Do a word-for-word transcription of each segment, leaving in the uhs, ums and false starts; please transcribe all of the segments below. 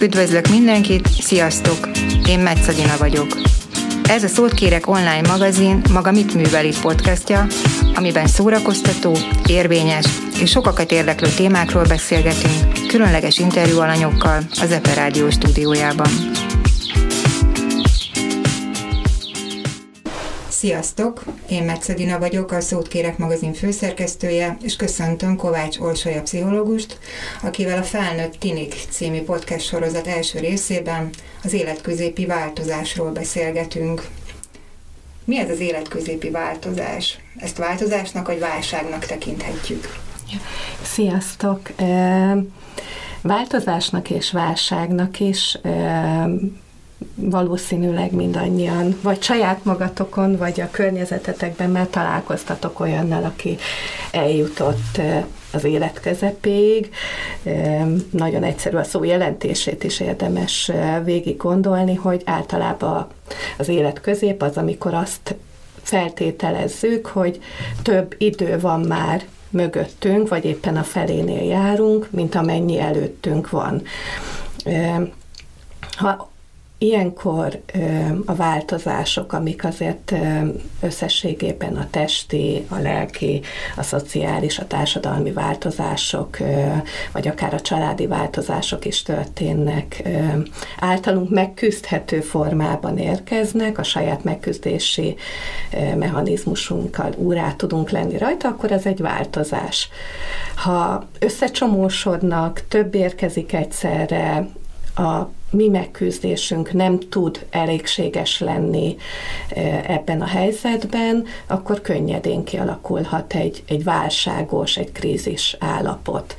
Üdvözlök mindenkit, sziasztok! Én Metz Edina vagyok. Ez a Szót Kérek online magazin Maga Mit Műveli podcastja, amiben szórakoztató, érvényes és sokakat érdeklő témákról beszélgetünk, különleges interjú alanyokkal az EFe Rádió stúdiójában. Sziasztok! Én Metz Edina vagyok, a Szót Kérek magazin főszerkesztője, és köszöntöm Kovács Orsolya pszichológust, akivel a Felnőtt tinik című podcast sorozat első részében az életközépi változásról beszélgetünk. Mi ez az életközépi változás? Ezt változásnak vagy válságnak tekinthetjük? Sziasztok! Változásnak és válságnak is valószínűleg mindannyian, vagy saját magatokon, vagy a környezetetekben már találkoztatok olyannal, aki eljutott az élet közepéig. Nagyon egyszerű a szó jelentését is érdemes végig gondolni, hogy általában az élet közép az, amikor azt feltételezzük, hogy több idő van már mögöttünk, vagy éppen a felénél járunk, mint amennyi előttünk van. Ha Ilyenkor a változások, amik azért összességében a testi, a lelki, a szociális, a társadalmi változások, vagy akár a családi változások is történnek, általunk megküzdhető formában érkeznek, a saját megküzdési mechanizmusunkkal úrá tudunk lenni rajta, akkor ez egy változás. Ha összecsomósodnak, több érkezik egyszerre, a mi megküzdésünk nem tud elégséges lenni ebben a helyzetben, akkor könnyedén kialakulhat egy, egy válságos, egy krízis állapot.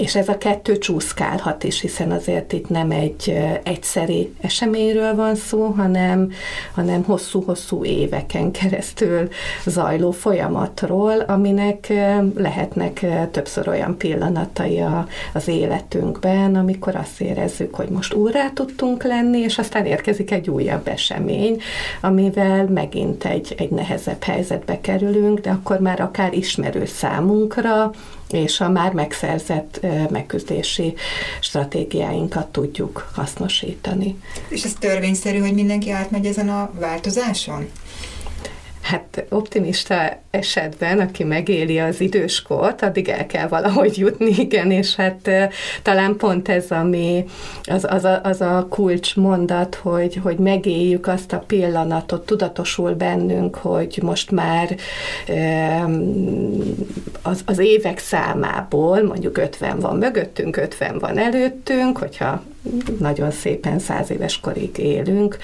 És ez a kettő csúszkálhat is, hiszen azért itt nem egy egyszeri eseményről van szó, hanem, hanem hosszú-hosszú éveken keresztül zajló folyamatról, aminek lehetnek többször olyan pillanatai az életünkben, amikor azt érezzük, hogy most úrrá tudtunk lenni, és aztán érkezik egy újabb esemény, amivel megint egy, egy nehezebb helyzetbe kerülünk, de akkor már akár ismerő számunkra, és a már megszerzett megküzdési stratégiáinkat tudjuk hasznosítani. És ez törvényszerű, hogy mindenki átmegy ezen a változáson? Hát optimista esetben, aki megéli az időskort, addig el kell valahogy jutni, igen, és hát talán pont ez, ami az, az, a, az a kulcsmondat, hogy, hogy megéljük azt a pillanatot, tudatosul bennünk, hogy most már az, az évek számából, mondjuk ötven van mögöttünk, ötven van előttünk, hogyha nagyon szépen száz éves korig élünk,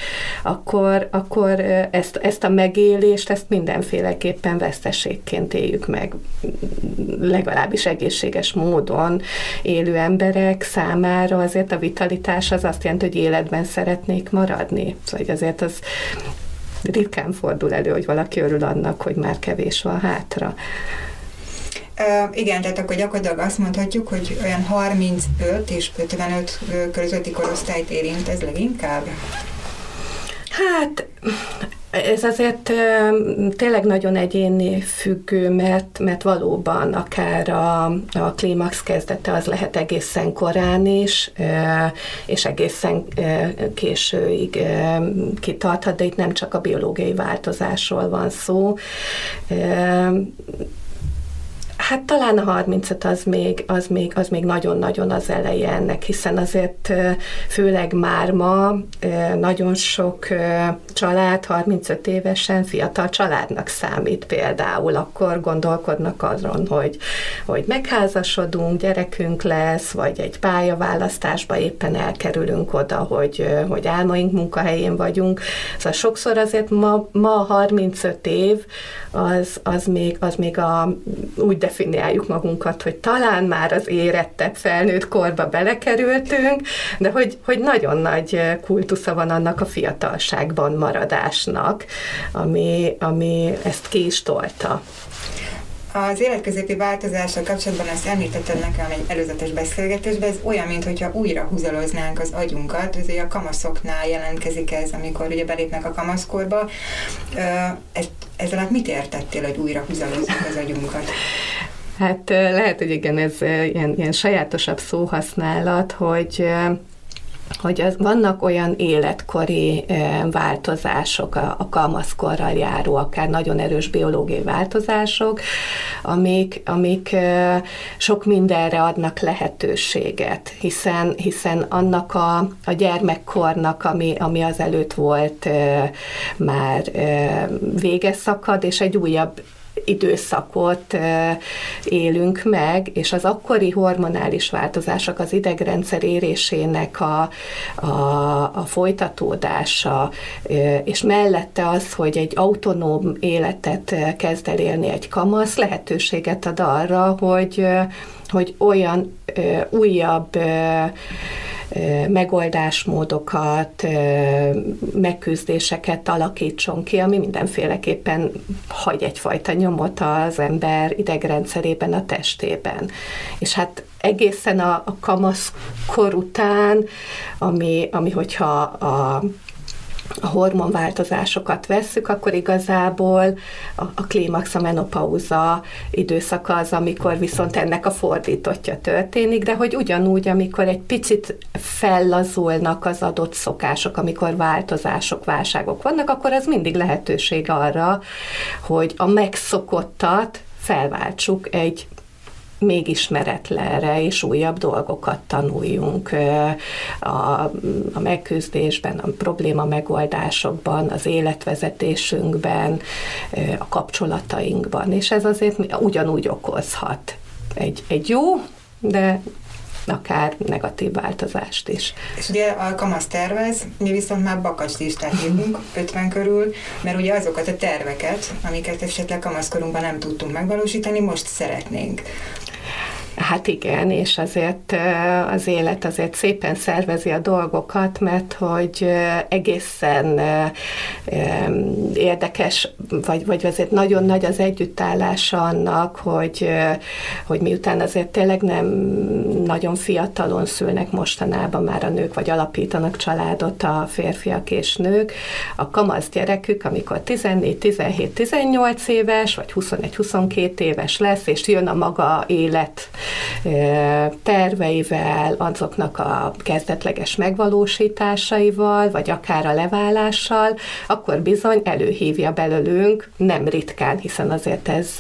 akkor, akkor ezt, ezt a megélést, ezt mindenféleképpen veszteségként éljük meg. Legalábbis egészséges módon élő emberek számára azért a vitalitás az azt jelenti, hogy életben szeretnék maradni. Szóval azért az ritkán fordul elő, hogy valaki örül annak, hogy már kevés van hátra. Uh, igen, tehát akkor gyakorlatilag azt mondhatjuk, hogy olyan harmincöt és ötvenöt közötti korosztályt érint ez leginkább? Hát ez azért tényleg nagyon egyéni függő, mert, mert valóban akár a, a klímax kezdete az lehet egészen korán is, és egészen későig kitarthat, de itt nem csak a biológiai változásról van szó. Hát talán a harmincöt az még, az még, az még nagyon-nagyon az eleje ennek, hiszen azért főleg már ma nagyon sok család harmincöt évesen fiatal családnak számít például, akkor gondolkodnak azon, hogy, hogy megházasodunk, gyerekünk lesz, vagy egy pályaválasztásba éppen elkerülünk oda, hogy, hogy álmaink munkahelyén vagyunk. Szóval sokszor azért ma, ma a harmincöt év az, az, még, az még a úgy definiáljuk magunkat, hogy talán már az érettebb felnőtt korba belekerültünk, de hogy, hogy nagyon nagy kultusza van annak a fiatalságban maradásnak, ami, ami ezt ki is tolta. Az életközépi változással kapcsolatban azt említetted nekem egy előzetes beszélgetésben, ez olyan, mintha újra húzaloznánk az agyunkat, ez ugye a kamaszoknál jelentkezik ez, amikor ugye belépnek a kamaszkorba. Ez, ezzel hát mit értettél, hogy újra húzalozzuk az agyunkat? Hát lehet, hogy igen, ez ilyen, ilyen sajátosabb szóhasználat, hogy... hogy az, vannak olyan életkori e, változások, a, a kamaszkorral járó, akár nagyon erős biológiai változások, amik, amik e, sok mindenre adnak lehetőséget, hiszen, hiszen annak a, a gyermekkornak, ami, ami azelőtt volt, e, már e, vége szakad, és egy újabb időszakot élünk meg, és az akkori hormonális változások, az idegrendszer érésének a, a, a folytatódása, és mellette az, hogy egy autonóm életet kezd el élni egy kamasz, lehetőséget ad arra, hogy, hogy olyan újabb megoldásmódokat, megküzdéseket alakítson ki, ami mindenféleképpen hagy egyfajta nyomot az ember idegrendszerében, a testében. És hát egészen a, a kamaszkor után, ami, ami hogyha a a hormonváltozásokat vesszük, akkor igazából a, a klímax, a menopauza időszaka az, amikor viszont ennek a fordítottja történik, de hogy ugyanúgy, amikor egy picit fellazulnak az adott szokások, amikor változások, válságok vannak, akkor ez mindig lehetőség arra, hogy a megszokottat felváltsuk egy még ismeretlenre, és újabb dolgokat tanuljunk a, a megküzdésben, a probléma megoldásokban, az életvezetésünkben, a kapcsolatainkban, és ez azért ugyanúgy okozhat egy, egy jó, de akár negatív változást is. És ugye a kamasz tervez, mi viszont már bakancslistát írunk ötven körül, mert ugye azokat a terveket, amiket esetleg kamaszkorunkban nem tudtunk megvalósítani, most szeretnénk. Hát igen, és azért az élet azért szépen szervezi a dolgokat, mert hogy egészen érdekes, vagy, vagy azért nagyon nagy az együttállása annak, hogy, hogy miután azért tényleg nem nagyon fiatalon szülnek mostanában már a nők, vagy alapítanak családot a férfiak és nők, a kamasz gyerekük, amikor tizennégy, tizenhét, tizennyolc éves, vagy huszonegy, huszonkettő éves lesz, és jön a maga élet terveivel, azoknak a kezdetleges megvalósításaival, vagy akár a leválással, akkor bizony előhívja belőlünk, nem ritkán, hiszen azért ez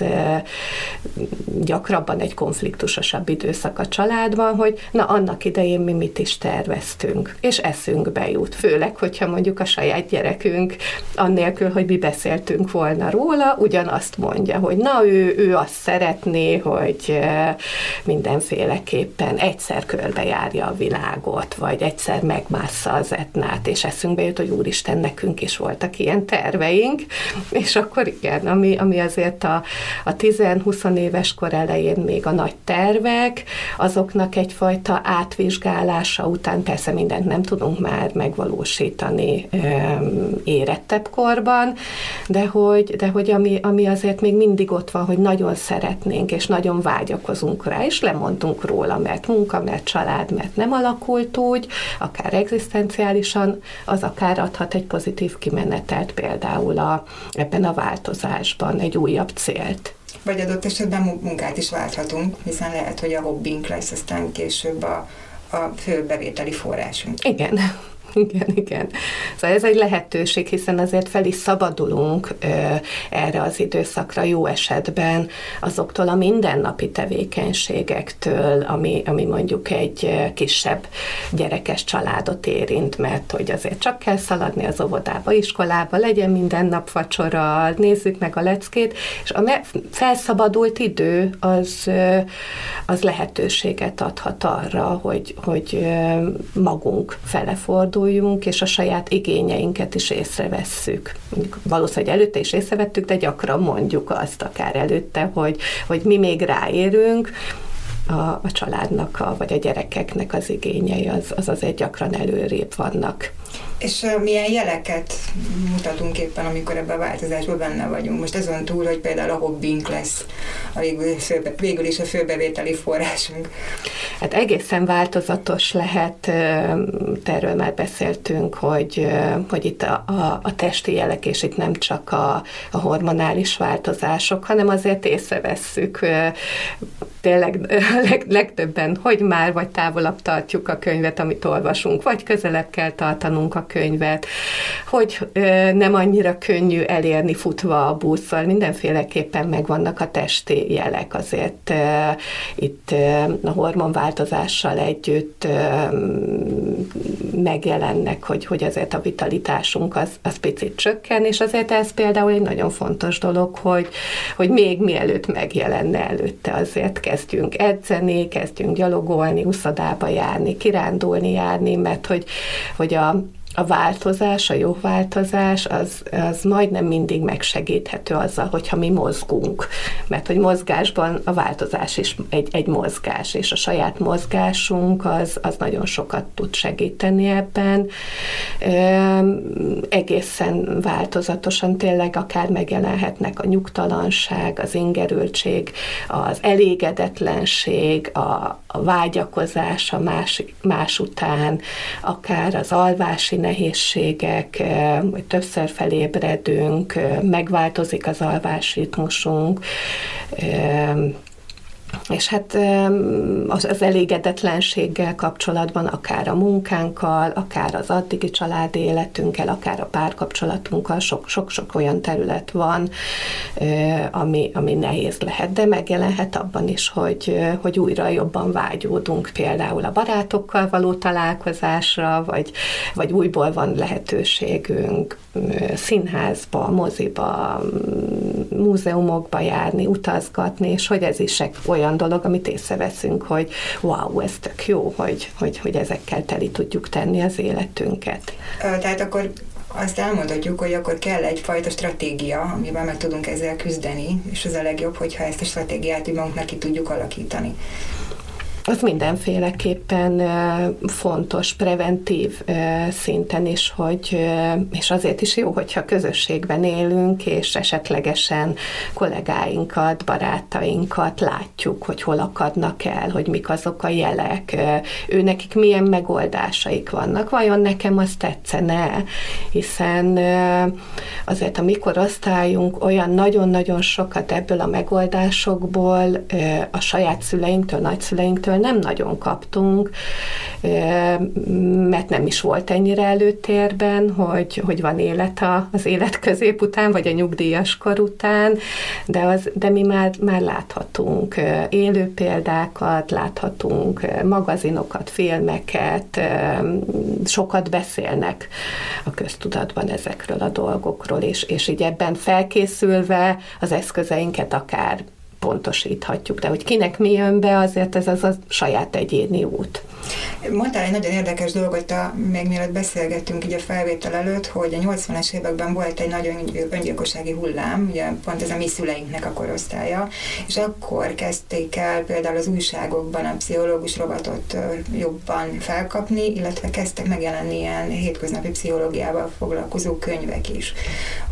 gyakrabban egy konfliktusosabb időszak a családban, hogy na, annak idején mi mit is terveztünk, és eszünkbe jut. Főleg, hogyha mondjuk a saját gyerekünk, annélkül, hogy mi beszéltünk volna róla, ugyanazt mondja, hogy na, ő, ő azt szeretné, hogy mindenféleképpen egyszer körbejárja a világot, vagy egyszer megmássza az Etnát, és eszünkbe jut, hogy úristen, nekünk is voltak ilyen terveink, és akkor igen, ami, ami azért a, a tíz-húsz éves kor elején még a nagy tervek, azoknak egyfajta átvizsgálása után, persze mindent nem tudunk már megvalósítani öm, érettebb korban, de hogy, de hogy ami, ami azért még mindig ott van, hogy nagyon szeretnénk, és nagyon vágyakozunk rá, és lemondtunk róla, mert munka, mert család, mert nem alakult úgy, akár egzisztenciálisan, az akár adhat egy pozitív kimenetelt például a, ebben a változásban, egy újabb célt. Vagy adott esetben munkát is válthatunk, hiszen lehet, hogy a hobbink lesz aztán később a, a fő bevételi forrásunk. Igen. Igen, igen. Szóval ez egy lehetőség, hiszen azért fel is szabadulunk ö, erre az időszakra jó esetben azoktól a mindennapi tevékenységektől, ami, ami mondjuk egy kisebb gyerekes családot érint, mert hogy azért csak kell szaladni az óvodába, iskolába, legyen minden nap vacsora, nézzük meg a leckét, és a me- felszabadult idő az, az lehetőséget adhat arra, hogy, hogy magunk fele forduljunk, és a saját igényeinket is észrevesszük. Valószínűleg előtte is észrevettük, de gyakran mondjuk azt akár előtte, hogy, hogy mi még ráérünk, a, a családnak, a, vagy a gyerekeknek az igényei, az, az azért gyakran előrébb vannak. És milyen jeleket mutatunk éppen, amikor ebben a változásban benne vagyunk? Most azon túl, hogy például a hobbink lesz a végül, főbe, végül is a főbevételi forrásunk. Hát egészen változatos lehet, erről már beszéltünk, hogy, hogy itt a, a, a testi jelek, és itt nem csak a, a hormonális változások, hanem azért észrevesszük tényleg leg, legtöbben, hogy már vagy távolabb tartjuk a könyvet, amit olvasunk, vagy közelebb kell tartanunk a könyvet, hogy ö, nem annyira könnyű elérni futva a busszal, mindenféleképpen megvannak a testi jelek azért ö, itt ö, a hormonváltozással együtt ö, megjelennek, hogy, hogy azért a vitalitásunk az, az picit csökken, és azért ez például egy nagyon fontos dolog, hogy, hogy még mielőtt megjelenne előtte azért kezdjünk edzeni, kezdjünk gyalogolni, uszodába járni, kirándulni járni, mert hogy, hogy a A változás, a jó változás, az, az majdnem mindig megsegíthető azzal, hogyha mi mozgunk. Mert hogy mozgásban a változás is egy, egy mozgás, és a saját mozgásunk az, az nagyon sokat tud segíteni ebben. Egészen változatosan tényleg akár megjelenhetnek a nyugtalanság, az ingerültség, az elégedetlenség, a, a vágyakozás a más, más után, akár az alvási nehézségek, hogy többször felébredünk, megváltozik az alvásritmusunk, és hát az elégedetlenséggel kapcsolatban akár a munkánkkal, akár az addigi családi életünkkel, akár a párkapcsolatunkkal sok-sok olyan terület van, ami, ami nehéz lehet, de megjelenhet abban is, hogy, hogy újra jobban vágyódunk például a barátokkal való találkozásra, vagy, vagy újból van lehetőségünk színházba, moziba, múzeumokba járni, utazgatni, és hogy ez is egy olyan dolog, amit észreveszünk, hogy wow, ez tök jó, hogy, hogy, hogy ezekkel teli tudjuk tenni az életünket. Tehát akkor azt elmondhatjuk, hogy akkor kell egyfajta stratégia, amiben meg tudunk ezzel küzdeni, és az a legjobb, hogyha ezt a stratégiát magunknak ki tudjuk alakítani. Az mindenféleképpen fontos, preventív szinten is, hogy, és azért is jó, hogyha közösségben élünk, és esetlegesen kollégáinkat, barátainkat látjuk, hogy hol akadnak el, hogy mik azok a jelek, őnekik milyen megoldásaik vannak, vajon nekem az tetszene, hiszen azért a mi korosztályunk olyan nagyon-nagyon sokat ebből a megoldásokból a saját szüleinktől, nagyszüleinktől nem nagyon kaptunk, mert nem is volt ennyire előtérben, hogy, hogy van élet az élet közép után, vagy a nyugdíjas kor után, de, az, de mi már, már láthatunk élő példákat, láthatunk magazinokat, filmeket, sokat beszélnek a köztudatban ezekről a dolgokról, és, és így ebben felkészülve az eszközeinket akár pontosíthatjuk, de hogy kinek mi jön be, azért ez az a saját egyéni út. Mondtál egy nagyon érdekes dolgot, a, még mielőtt beszélgettünk így a felvétel előtt, hogy a nyolcvanas években volt egy nagyon öngyilkossági hullám, ugye pont ez a mi szüleinknek a korosztálya, és akkor kezdték el például az újságokban a pszichológus rovatot jobban felkapni, illetve kezdtek megjelenni ilyen hétköznapi pszichológiával foglalkozó könyvek is,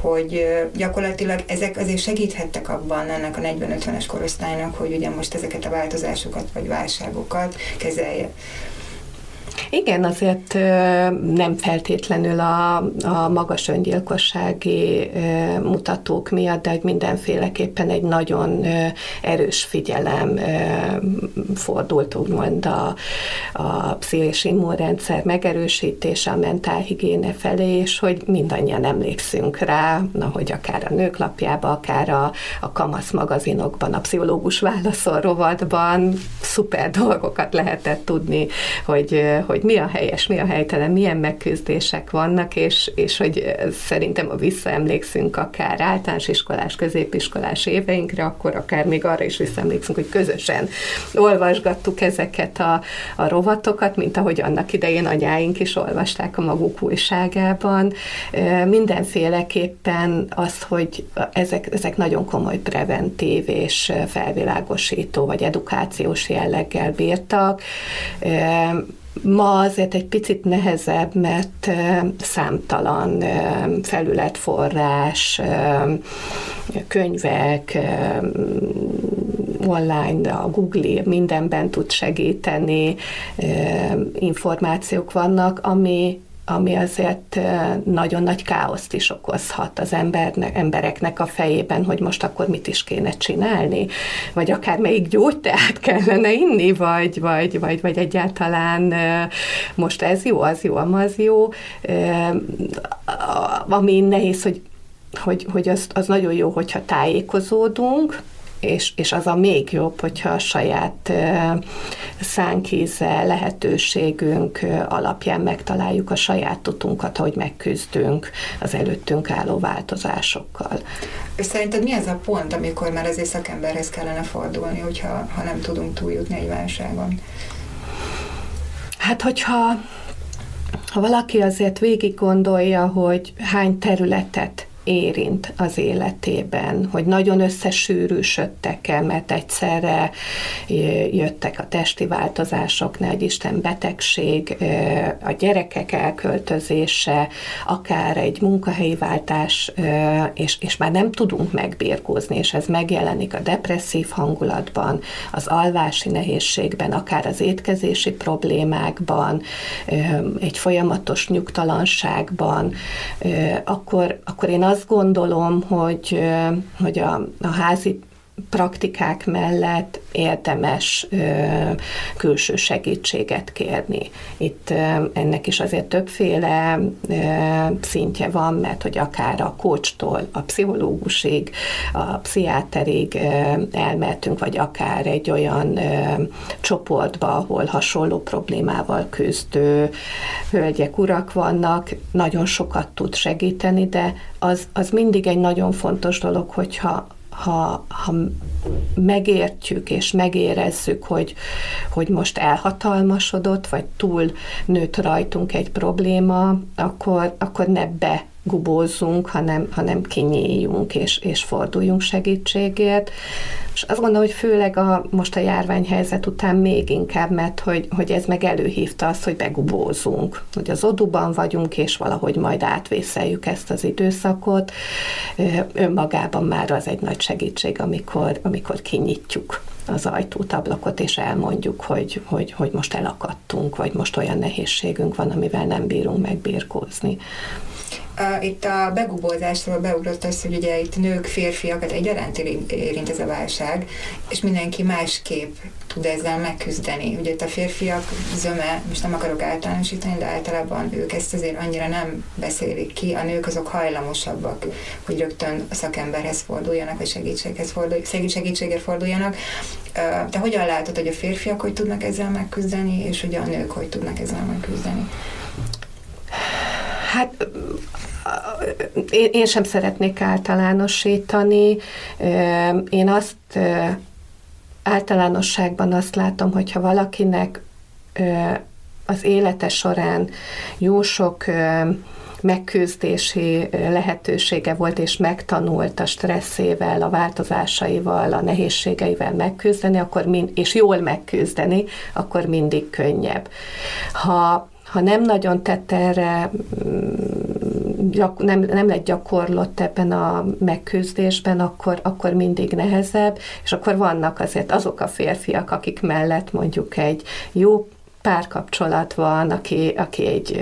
hogy gyakorlatilag ezek azért segíthettek abban ennek a negyven-ötvenes korosztálynak, hogy ugye most ezeket a változásokat vagy válságokat kezelje. Igen, azért nem feltétlenül a, a magas öngyilkossági mutatók miatt, de hogy mindenféleképpen egy nagyon erős figyelem fordult úgymond a, a pszichés immunrendszer megerősítése, a mentálhigiéne felé, és hogy mindannyian emlékszünk rá, na, hogy akár a Nőklapjában, akár a, a kamasz magazinokban, a pszichológus válaszol rovatban szuper dolgokat lehetett tudni, hogy hogy mi a helyes, mi a helytelen, milyen megküzdések vannak, és, és hogy szerintem, ha visszaemlékszünk akár általános iskolás, középiskolás éveinkre, akkor akár még arra is visszaemlékszünk, hogy közösen olvasgattuk ezeket a, a rovatokat, mint ahogy annak idején anyáink is olvasták a maguk újságában. Mindenféleképpen az, hogy ezek, ezek nagyon komoly preventív és felvilágosító, vagy edukációs jelleggel bírtak, Ma azért egy picit nehezebb, mert számtalan felületforrás, könyvek, online, a Google mindenben tud segíteni, információk vannak, ami ami azért nagyon nagy káoszt is okozhat az embernek, embereknek a fejében, hogy most akkor mit is kéne csinálni, vagy akár melyik gyógyteát kellene inni, vagy, vagy, vagy, vagy egyáltalán most ez jó, az jó, amaz jó, ami nehéz, hogy, hogy, hogy az, az nagyon jó, hogyha tájékozódunk, És, és az a még jobb, hogyha a saját szánkíze, lehetőségünk alapján megtaláljuk a saját utunkat, ahogy megküzdünk az előttünk álló változásokkal. És szerinted mi ez a pont, amikor már azért szakemberhez kellene fordulni, hogyha, ha nem tudunk túljutni egy válságon? Hát, hogyha ha valaki azért végig gondolja, hogy hány területet érint az életében, hogy nagyon összesűrűsödtek el, mert egyszerre jöttek a testi változások, nehogy Isten betegség, a gyerekek elköltözése, akár egy munkahelyi váltás, és, és már nem tudunk megbírkózni, és ez megjelenik a depresszív hangulatban, az alvási nehézségben, akár az étkezési problémákban, egy folyamatos nyugtalanságban, akkor, akkor én azt gondolom, hogy, hogy a, a házi praktikák mellett érdemes ö, külső segítséget kérni. Itt ö, ennek is azért többféle ö, szintje van, mert hogy akár a coachtól a pszichológusig, a pszichiáterig ö, elmentünk, vagy akár egy olyan ö, csoportba, ahol hasonló problémával küzdő hölgyek, urak vannak, nagyon sokat tud segíteni, de az, az mindig egy nagyon fontos dolog, hogyha Ha, ha megértjük és megérezzük, hogy, hogy most elhatalmasodott, vagy túl nőtt rajtunk egy probléma, akkor, akkor ne begubózzunk, hanem, hanem kinyíljunk és, és forduljunk segítségért. És azt gondolom, hogy főleg a, most a járványhelyzet után még inkább, mert hogy, hogy ez meg előhívta azt, hogy begubózunk, hogy az oduban vagyunk, és valahogy majd átvészeljük ezt az időszakot. Önmagában már az egy nagy segítség, amikor, amikor kinyitjuk az ajtót, ablakot, és elmondjuk, hogy, hogy, hogy most elakadtunk, vagy most olyan nehézségünk van, amivel nem bírunk megbírkózni. Itt a begubózásról beugrott az, hogy ugye itt nők, férfiakat egyaránt érint ez a válság, és mindenki másképp tud ezzel megküzdeni. Ugye itt a férfiak zöme, most nem akarok általánosítani, de általában ők ezt azért annyira nem beszélik ki, a nők azok hajlamosabbak, hogy rögtön a szakemberhez forduljanak, vagy segítséghez forduljanak, segítségért forduljanak. Te hogyan látod, hogy a férfiak hogy tudnak ezzel megküzdeni, és hogy a nők hogy tudnak ezzel megküzdeni? Hát én sem szeretnék általánosítani. Én azt általánosságban azt látom, hogyha valakinek az élete során jó sok megküzdési lehetősége volt, és megtanult a stresszével, a változásaival, a nehézségeivel megküzdeni, akkor mind, és jól megküzdeni, akkor mindig könnyebb. Ha Ha nem nagyon tett erre, nem, nem lett gyakorlott ebben a megküzdésben, akkor, akkor mindig nehezebb, és akkor vannak azért azok a férfiak, akik mellett mondjuk egy jó párkapcsolat van, aki, aki egy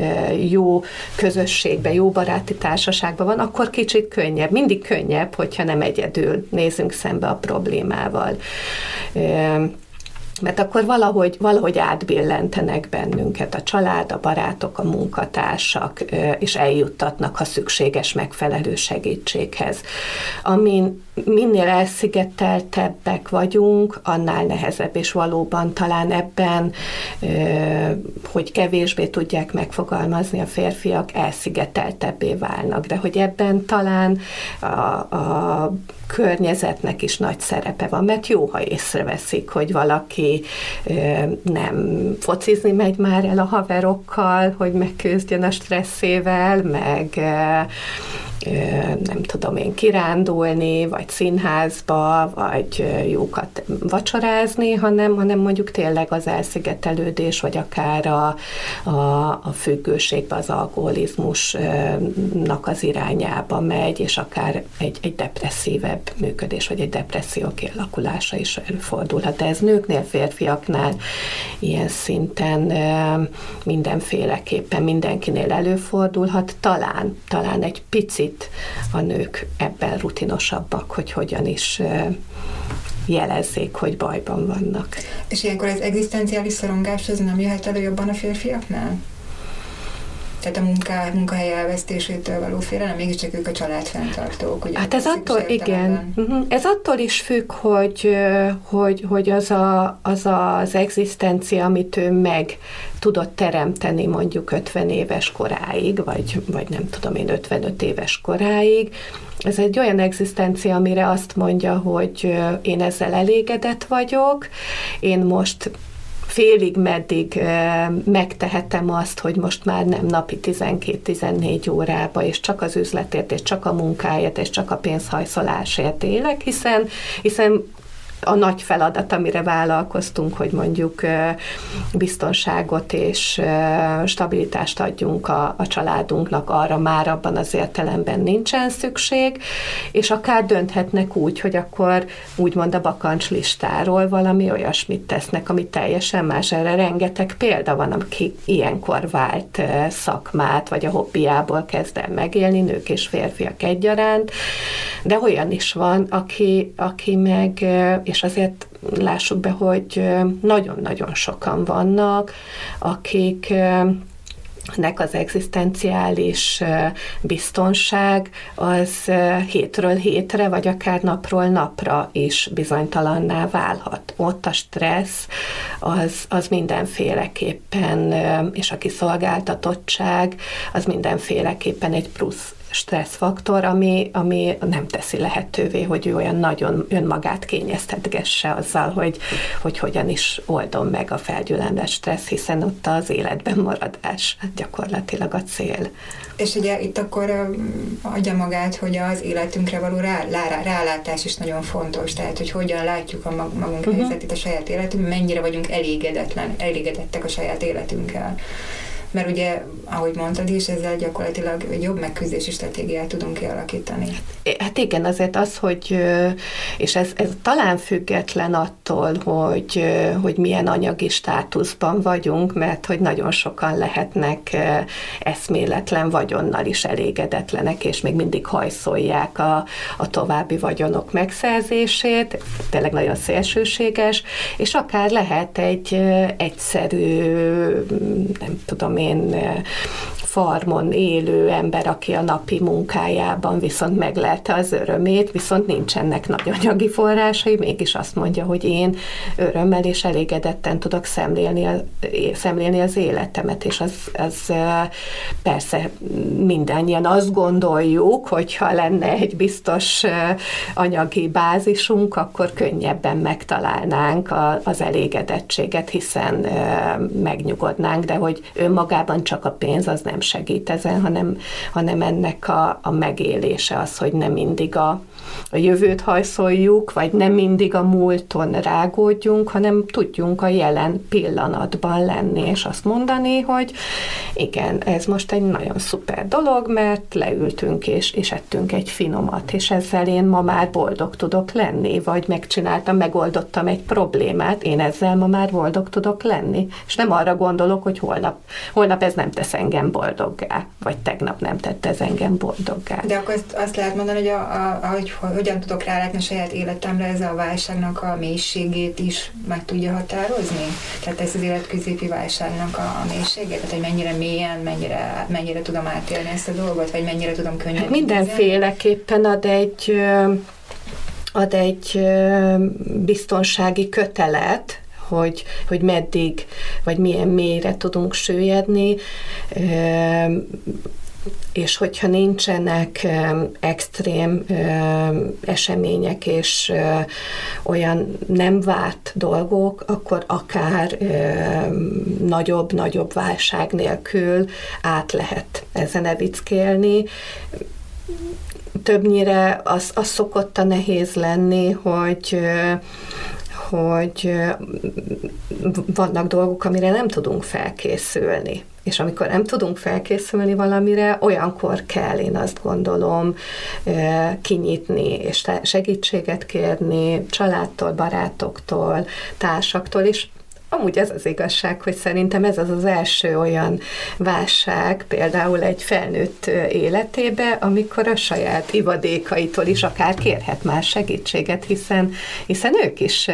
jó közösségben, jó baráti társaságban van, akkor kicsit könnyebb, mindig könnyebb, hogyha nem egyedül nézünk szembe a problémával. Mert akkor valahogy, valahogy átbillentenek bennünket a család, a barátok, a munkatársak, és eljuttatnak, ha szükséges, megfelelő segítséghez. Amin minél elszigeteltebbek vagyunk, annál nehezebb, és valóban talán ebben, hogy kevésbé tudják megfogalmazni a férfiak, elszigeteltebbé válnak. De hogy ebben talán a, a környezetnek is nagy szerepe van, mert jó, ha észreveszik, hogy valaki nem focizni megy már el a haverokkal, hogy megküzdjön a stresszével, meg nem tudom én, kirándulni, vagy színházba, vagy jókat vacsorázni, hanem, hanem mondjuk tényleg az elszigetelődés, vagy akár a, a, a függőségbe, az alkoholizmusnak az irányába megy, és akár egy, egy depresszívebb működés, vagy egy depresszió kialakulása is előfordulhat. De ez nőknél, férfiaknál ilyen szinten mindenféleképpen mindenkinél előfordulhat. Talán, talán egy picit a nők ebben rutinosabbak, hogy hogyan is jelezzék, hogy bajban vannak. És ilyenkor az egzisztenciális szorongás az nem jöhet elő jobban a férfiaknál? Tehát a munká, munkahely elvesztésétől való félelem, mégiscsak ők a család fenntartók. Ugye, hát ez attól, igen. Uh-huh. Ez attól is függ, hogy, hogy, hogy az, a, az az egzisztencia, amit ő meg tudott teremteni mondjuk ötven éves koráig, vagy, vagy nem tudom én, ötvenöt éves koráig. Ez egy olyan egzisztencia, amire azt mondja, hogy én ezzel elégedett vagyok, én most félig meddig megtehetem azt, hogy most már nem napi tizenkét-tizennégy órába, és csak az üzletért, és csak a munkáért, és csak a pénzhajszolásért élek, hiszen, hiszen a nagy feladat, amire vállalkoztunk, hogy mondjuk biztonságot és stabilitást adjunk a, a családunknak, arra már abban az értelemben nincsen szükség, és akár dönthetnek úgy, hogy akkor úgymond a bakancslistáról valami olyasmit tesznek, ami teljesen más. Erre rengeteg példa van, aki ilyenkor vált szakmát, vagy a hobbiából kezd el megélni, nők és férfiak egyaránt, de olyan is van, aki, aki meg, és azért lássuk be, hogy nagyon-nagyon sokan vannak, akiknek az egzisztenciális biztonság az hétről hétre, vagy akár napról napra is bizonytalanná válhat. Ott a stressz az, az mindenféleképpen, és a kiszolgáltatottság az mindenféleképpen egy plusz stresszfaktor, ami, ami nem teszi lehetővé, hogy ő olyan nagyon önmagát kényeztetgesse azzal, hogy, hogy hogyan is oldom meg a felgyülemlett stressz, hiszen ott az életben maradás gyakorlatilag a cél. És ugye itt akkor adja magát, hogy az életünkre való rá, rá, rálátás is nagyon fontos, tehát hogy hogyan látjuk a magunk uh-huh. helyzetét, a saját életünk, mennyire vagyunk elégedetlen, elégedettek a saját életünkkel. Mert ugye, ahogy mondtad is, ezzel gyakorlatilag jobb megküzdési stratégiát tudunk kialakítani. Hát igen, azért az, hogy, és ez, ez talán független attól, hogy, hogy milyen anyagi státuszban vagyunk, mert hogy nagyon sokan lehetnek eszméletlen vagyonnal is elégedetlenek, és még mindig hajszolják a, a további vagyonok megszerzését, tényleg nagyon szélsőséges, és akár lehet egy egyszerű, nem tudom, én farmon élő ember, aki a napi munkájában viszont meglelte az örömét, viszont nincsenek nagy anyagi forrásai, mégis azt mondja, hogy én örömmel és elégedetten tudok szemlélni, a, szemlélni az életemet, és az, az persze mindannyian azt gondoljuk, hogyha lenne egy biztos anyagi bázisunk, akkor könnyebben megtalálnánk a, az elégedettséget, hiszen megnyugodnánk, de hogy önmagában csak a pénz az nem segít ezen, hanem, hanem ennek a, a megélése az, hogy nem mindig a, a jövőt hajszoljuk, vagy nem mindig a múlton rágódjunk, hanem tudjunk a jelen pillanatban lenni, és azt mondani, hogy igen, ez most egy nagyon szuper dolog, mert leültünk és, és ettünk egy finomat, és ezzel én ma már boldog tudok lenni, vagy megcsináltam, megoldottam egy problémát, én ezzel ma már boldog tudok lenni, és nem arra gondolok, hogy holnap, holnap ez nem tesz engem boldoggá, vagy tegnap nem tette ez engem boldoggá. De akkor azt, azt lehet mondani, hogy, a, a, hogy hogyan tudok rálátni a saját életemre, ez a válságnak a mélységét is meg tudja határozni? Tehát ez az életközépi válságnak a, a mélységét? Tehát, hogy mennyire mélyen, mennyire, mennyire tudom átélni ezt a dolgot, vagy mennyire tudom könnyen... Hát mindenféleképpen ad egy, ad egy biztonsági kötelet, Hogy, hogy meddig, vagy milyen mélyre tudunk süllyedni, és hogyha nincsenek extrém események és olyan nem várt dolgok, akkor akár nagyobb-nagyobb válság nélkül át lehet ezen evickélni, többnyire az, az szokott a nehéz lenni, hogy, hogy vannak dolgok, amire nem tudunk felkészülni. És amikor nem tudunk felkészülni valamire, olyankor kell, én azt gondolom, kinyitni és segítséget kérni családtól, barátoktól, társaktól is. Amúgy ez az igazság, hogy szerintem ez az az első olyan válság, például egy felnőtt életébe, amikor a saját ivadékaitól is akár kérhet már segítséget, hiszen, hiszen ők is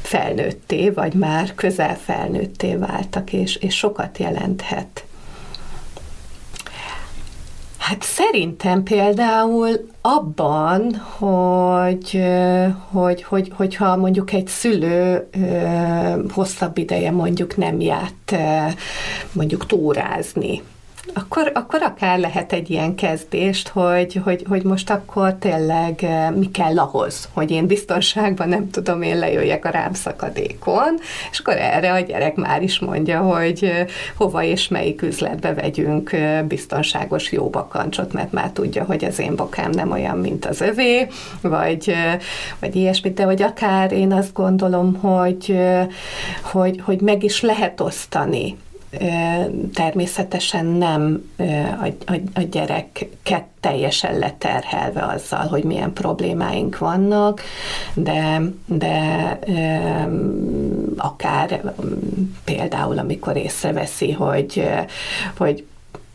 felnőtté, vagy már közel felnőtté váltak, és, és sokat jelenthet. Hát szerintem például abban, hogy, hogy, hogy, hogyha mondjuk egy szülő hosszabb ideje mondjuk nem járt mondjuk túrázni, Akkor, akkor akár lehet egy ilyen kezdést, hogy, hogy, hogy most akkor tényleg mi kell ahhoz, hogy én biztonságban, nem tudom, én lejöjjek a rámszakadékon, és akkor erre a gyerek már is mondja, hogy hova és melyik üzletbe vegyünk biztonságos jó bakancsot, mert már tudja, hogy az én bakám nem olyan, mint az övé, vagy, vagy ilyesmit, de hogy akár én azt gondolom, hogy, hogy, hogy meg is lehet osztani. Természetesen nem a, a, a gyereket teljesen leterhelve azzal, hogy milyen problémáink vannak, de, de akár például, amikor észreveszi, hogy, hogy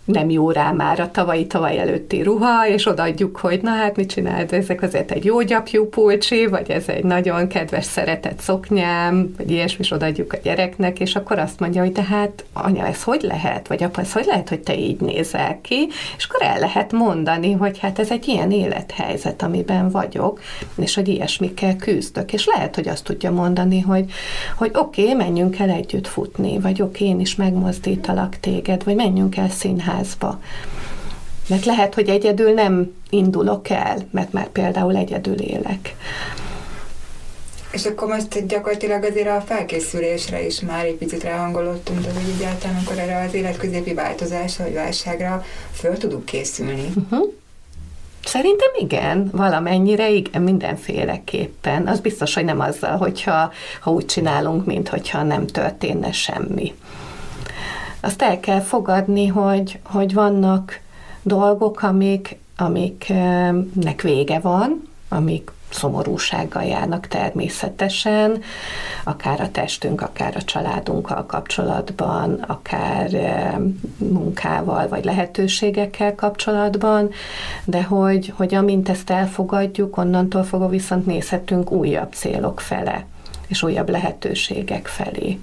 nem jó rá már a tavalyi-tavaly előtti ruha, és odaadjuk, hogy na hát mit csináld, ezek azért egy jó gyapjú pulcsi, vagy ez egy nagyon kedves, szeretett szoknyám, vagy ilyesmi, és odaadjuk a gyereknek, és akkor azt mondja, hogy de hát anya, ez hogy lehet, vagy apa, ez hogy lehet, hogy te így nézel ki, és akkor el lehet mondani, hogy hát ez egy ilyen élethelyzet, amiben vagyok, és hogy ilyesmikkel küzdök, és lehet, hogy azt tudja mondani, hogy, hogy oké, okay, menjünk el együtt futni, vagy oké, okay, én is megmozdítalak téged, vagy menjünk el színházba. Mert lehet, hogy egyedül nem indulok el, mert már például egyedül élek. És akkor most gyakorlatilag azért a felkészülésre is már egy picit ráhangolódtunk, de úgy egyáltalán akkor erre az életközépi változásra, vagy válságra föl tudunk készülni. Uh-huh. Szerintem igen, valamennyire igen, mindenféleképpen. Az biztos, hogy nem azzal, hogyha ha úgy csinálunk, mint hogyha nem történne semmi. Azt el kell fogadni, hogy, hogy vannak dolgok, amik, amiknek vége van, amik szomorúsággal járnak természetesen, akár a testünk, akár a családunkkal kapcsolatban, akár munkával, vagy lehetőségekkel kapcsolatban, de hogy, hogy amint ezt elfogadjuk, onnantól fogva viszont nézhetünk újabb célok fele, és újabb lehetőségek felé.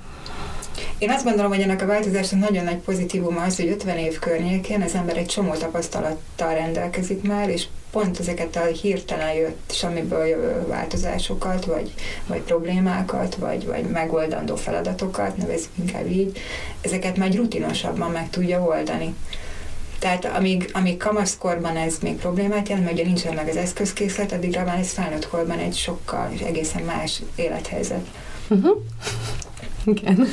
Én azt gondolom, hogy ennek a változásnak nagyon nagy pozitívuma az, hogy ötven év környékén az ember egy csomó tapasztalattal rendelkezik már, és pont ezeket a hirtelen jött semmiből jövő változásokat, vagy, vagy problémákat, vagy, vagy megoldandó feladatokat, nevezzük inkább így, ezeket már rutinosabban meg tudja oldani. Tehát amíg, amíg kamaszkorban ez még problémát jelent, mert ugye nincsen meg az eszközkészlet, addigra már ez felnőttkorban egy sokkal és egészen más élethelyzet. Uh-huh. Igen.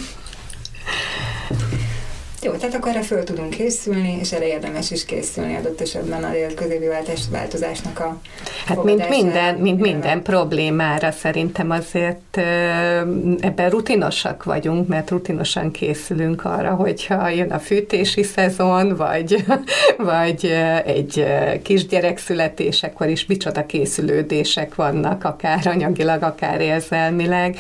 Jó, tehát akkor erre föl tudunk készülni, és erre érdemes is készülni adott esetben a életközépi változásnak a hát mint minden, mint minden problémára szerintem azért ebben rutinosak vagyunk, mert rutinosan készülünk arra, hogyha jön a fűtési szezon, vagy, vagy egy kisgyerek születésekor is micsoda készülődések vannak, akár anyagilag, akár érzelmileg.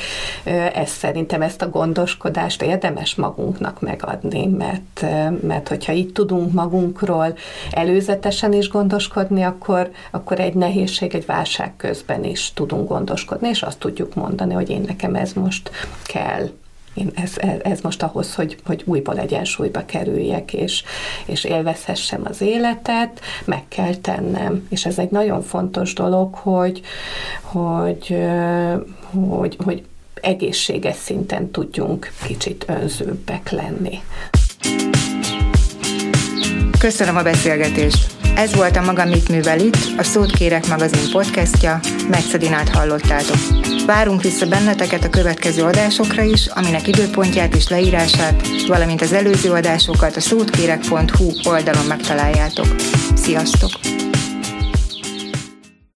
Ez szerintem ezt a gondoskodást érdemes magunknak megadni, mert Mert, mert hogyha így tudunk magunkról előzetesen is gondoskodni, akkor, akkor egy nehézség, egy válság közben is tudunk gondoskodni, és azt tudjuk mondani, hogy én nekem ez most kell. Én ez, ez most ahhoz, hogy, hogy újból egyensúlyba kerüljek, és, és élvezhessem az életet, meg kell tennem. És ez egy nagyon fontos dolog, hogy, hogy, hogy, hogy egészséges szinten tudjunk kicsit önzőbbek lenni. Köszönöm a beszélgetést! Ez volt a Maga Mit Művel itt, a Szót Kérek magazin podcastja, Metz Edinát hallottátok. Várunk vissza benneteket a következő adásokra is, aminek időpontját és leírását, valamint az előző adásokat a szótkérek pont hu oldalon megtaláljátok. Sziasztok!